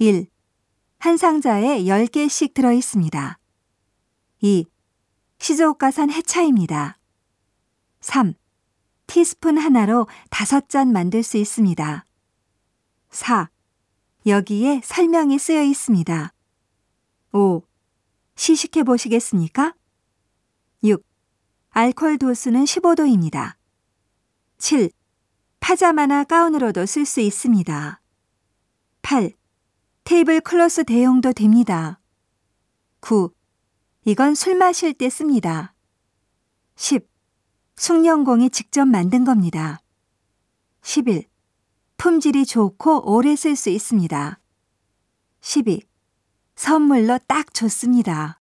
1. 한 상자에 10개씩 들어 있습니다. 2. 시즈오카산 해차입니다. 3. 티스푼 하나로 5잔 만들 수 있습니다. 4. 여기에 설명이 쓰여 있습니다. 5. 시식해 보시겠습니까? 6. 알코올 도수는 15도입니다. 7. 파자마나 가운으로도 쓸 수 있습니다. 8. 테이블 클로스 대용도 됩니다. 9. 이건 술 마실 때 씁니다. 10. 숙련공이 직접 만든 겁니다. 11. 품질이 좋고 오래 쓸 수 있습니다. 12. 선물로 딱 좋습니다.